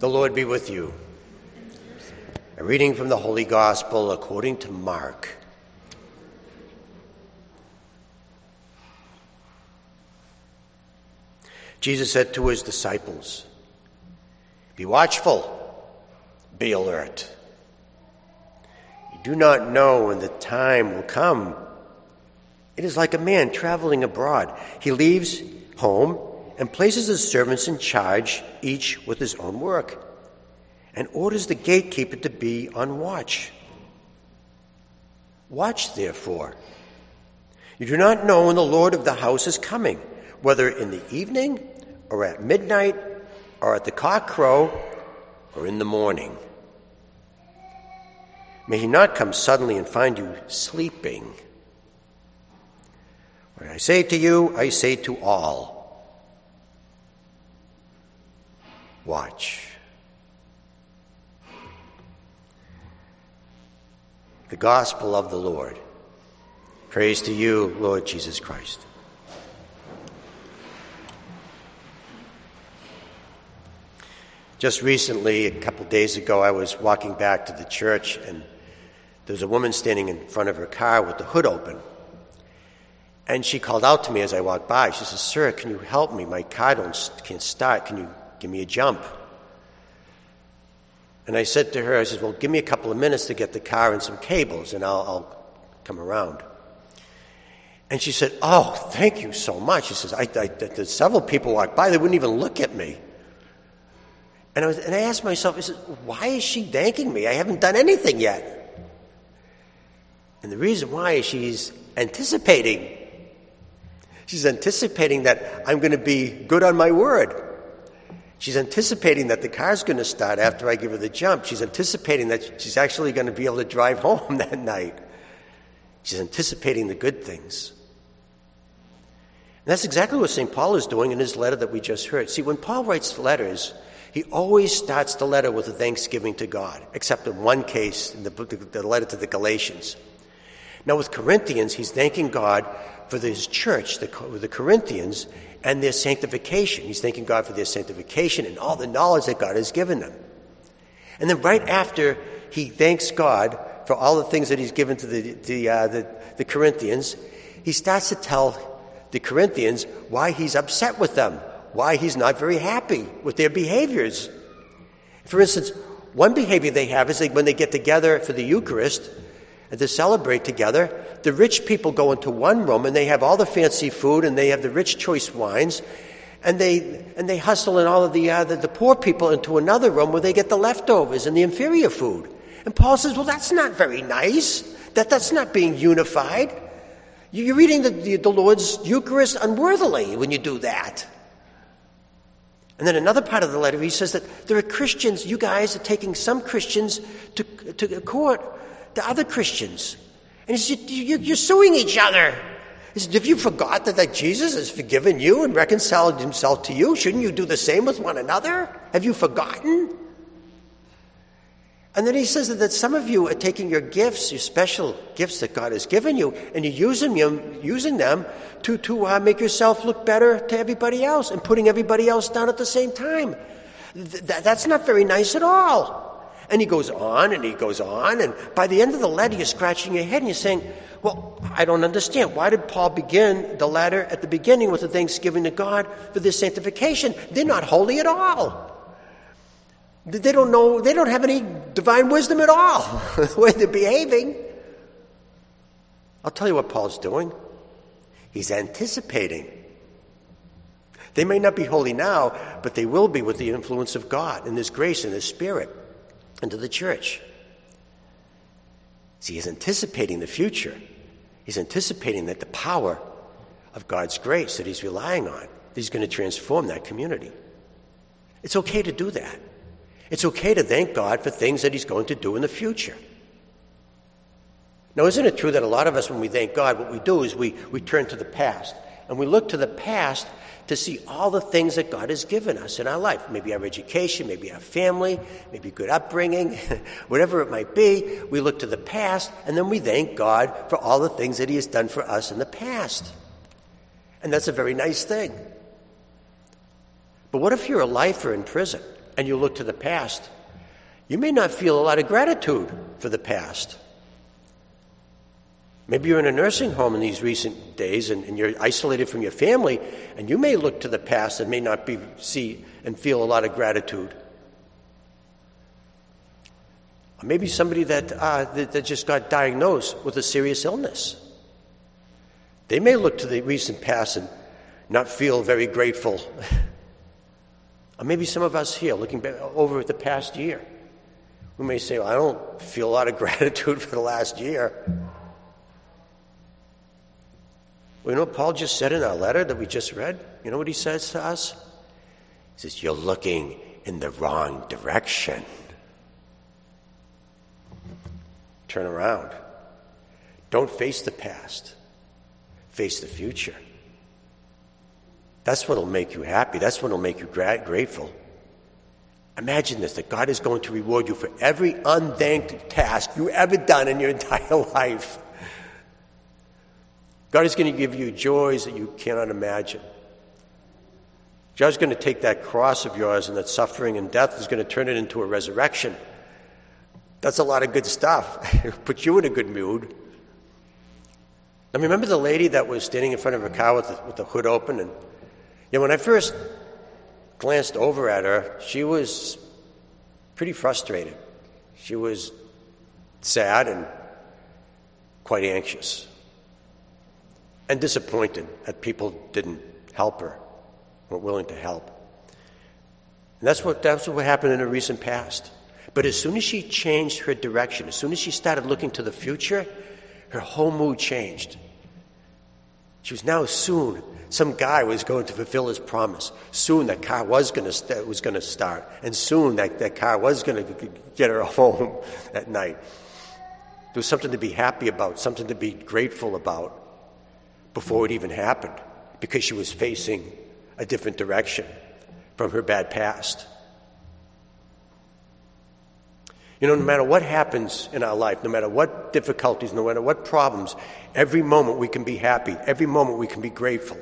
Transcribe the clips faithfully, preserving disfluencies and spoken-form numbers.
The Lord be with you. A reading from the Holy Gospel according to Mark. Jesus said to his disciples, "Be watchful, be alert. You do not know when the time will come. It is like a man traveling abroad. He leaves home and places his servants in charge, each with his own work, and orders the gatekeeper to be on watch. Watch, therefore. You do not know when the Lord of the house is coming, whether in the evening, or at midnight, or at the cock crow, or in the morning. May he not come suddenly and find you sleeping. What I say to you, I say to all. Watch." The Gospel of the Lord. Praise to you, Lord Jesus Christ. Just recently, a couple days ago, I was walking back to the church, and there's a woman standing in front of her car with the hood open. And she called out to me as I walked by. She says, "Sir, can you help me? My car don't, can't start. Can you give me a jump?" And I said to her, I said, "Well, give me a couple of minutes to get the car and some cables, and I'll, I'll come around." And she said, "Oh, thank you so much." She says, I, I, there's several people walked by. They wouldn't even look at me. And I, was, and I asked myself, I said, why is she thanking me? I haven't done anything yet. And the reason why is she's anticipating. She's anticipating that I'm going to be good on my word. She's anticipating that the car's going to start after I give her the jump. She's anticipating that she's actually going to be able to drive home that night. She's anticipating the good things. And that's exactly what Saint Paul is doing in his letter that we just heard. See, when Paul writes letters, he always starts the letter with a thanksgiving to God, except in one case, in the, the letter to the Galatians. Now, with Corinthians, he's thanking God for his church, the, the Corinthians, and their sanctification. He's thanking God for their sanctification and all the knowledge that God has given them. And then right after he thanks God for all the things that he's given to the, the, uh, the, the Corinthians, he starts to tell the Corinthians why he's upset with them, why he's not very happy with their behaviors. For instance, one behavior they have is that when they get together for the Eucharist, and to celebrate together, the rich people go into one room and they have all the fancy food and they have the rich choice wines, and they and they hustle in all of the, uh, the the poor people into another room where they get the leftovers and the inferior food. And Paul says, well, that's not very nice. That that's not being unified. You're eating the, the, the Lord's Eucharist unworthily when you do that. And then another part of the letter, he says that there are Christians, you guys are taking some Christians to to court, to other Christians. And he says, you, you, you're suing each other. He says, if you forgot that, that Jesus has forgiven you and reconciled himself to you, shouldn't you do the same with one another? Have you forgotten? And then he says that, that some of you are taking your gifts, your special gifts that God has given you, and you're using them, using them to, to uh, make yourself look better to everybody else and putting everybody else down at the same time. Th- that's not very nice at all. And he goes on, and he goes on, and by the end of the letter, you're scratching your head, and you're saying, well, I don't understand. Why did Paul begin the letter at the beginning with a thanksgiving to God for their sanctification? They're not holy at all. They don't know, they don't have any divine wisdom at all, the way they're behaving. I'll tell you what Paul's doing. He's anticipating. They may not be holy now, but they will be with the influence of God and His grace and His Spirit into the church. See, he's anticipating the future. He's anticipating that the power of God's grace that he's relying on, that he's going to transform that community. It's okay to do that. It's okay to thank God for things that he's going to do in the future. Now, isn't it true that a lot of us, when we thank God, what we do is we, we turn to the past, and we look to the past to see all the things that God has given us in our life. Maybe our education, maybe our family, maybe good upbringing, whatever it might be. We look to the past, and then we thank God for all the things that He has done for us in the past. And that's a very nice thing. But what if you're a lifer in prison and you look to the past, you may not feel a lot of gratitude for the past. Maybe you're in a nursing home in these recent days and, and you're isolated from your family, and you may look to the past and may not be, see and feel a lot of gratitude. Or maybe somebody that, uh, that, that just got diagnosed with a serious illness. They may look to the recent past and not feel very grateful. Or maybe some of us here, looking back over the past year, we may say, well, I don't feel a lot of gratitude for the last year. Well, you know what Paul just said in our letter that we just read? You know what he says to us? He says, you're looking in the wrong direction. Turn around. Don't face the past. Face the future. That's what will make you happy. That's what will make you gra- grateful. Imagine this, that God is going to reward you for every unthanked task you've ever done in your entire life. God is going to give you joys that you cannot imagine. God is going to take that cross of yours and that suffering and death is going to turn it into a resurrection. That's a lot of good stuff. It puts you in a good mood. Now, remember the lady that was standing in front of her car with the, with the hood open? And you know, when I first glanced over at her, she was pretty frustrated. She was sad and quite anxious. And disappointed that people didn't help her, weren't willing to help. And that's what that's what happened in the recent past. But as soon as she changed her direction, as soon as she started looking to the future, her whole mood changed. She was now soon, some guy was going to fulfill his promise. Soon that car was going to st- was going to start. And soon that, that car was going to get her home at night. There was something to be happy about, something to be grateful about. Before it even happened, because she was facing a different direction from her bad past. You know, no matter what happens in our life, no matter what difficulties, no matter what problems, every moment we can be happy, every moment we can be grateful.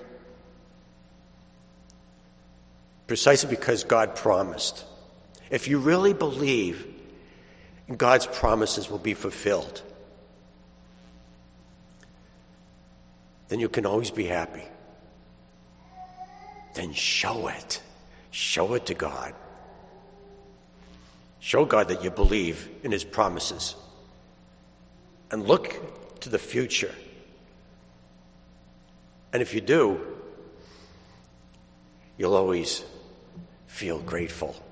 Precisely because God promised. If you really believe, God's promises will be fulfilled. Then you can always be happy. Then show it. Show it to God. Show God that you believe in His promises. And look to the future. And if you do, you'll always feel grateful.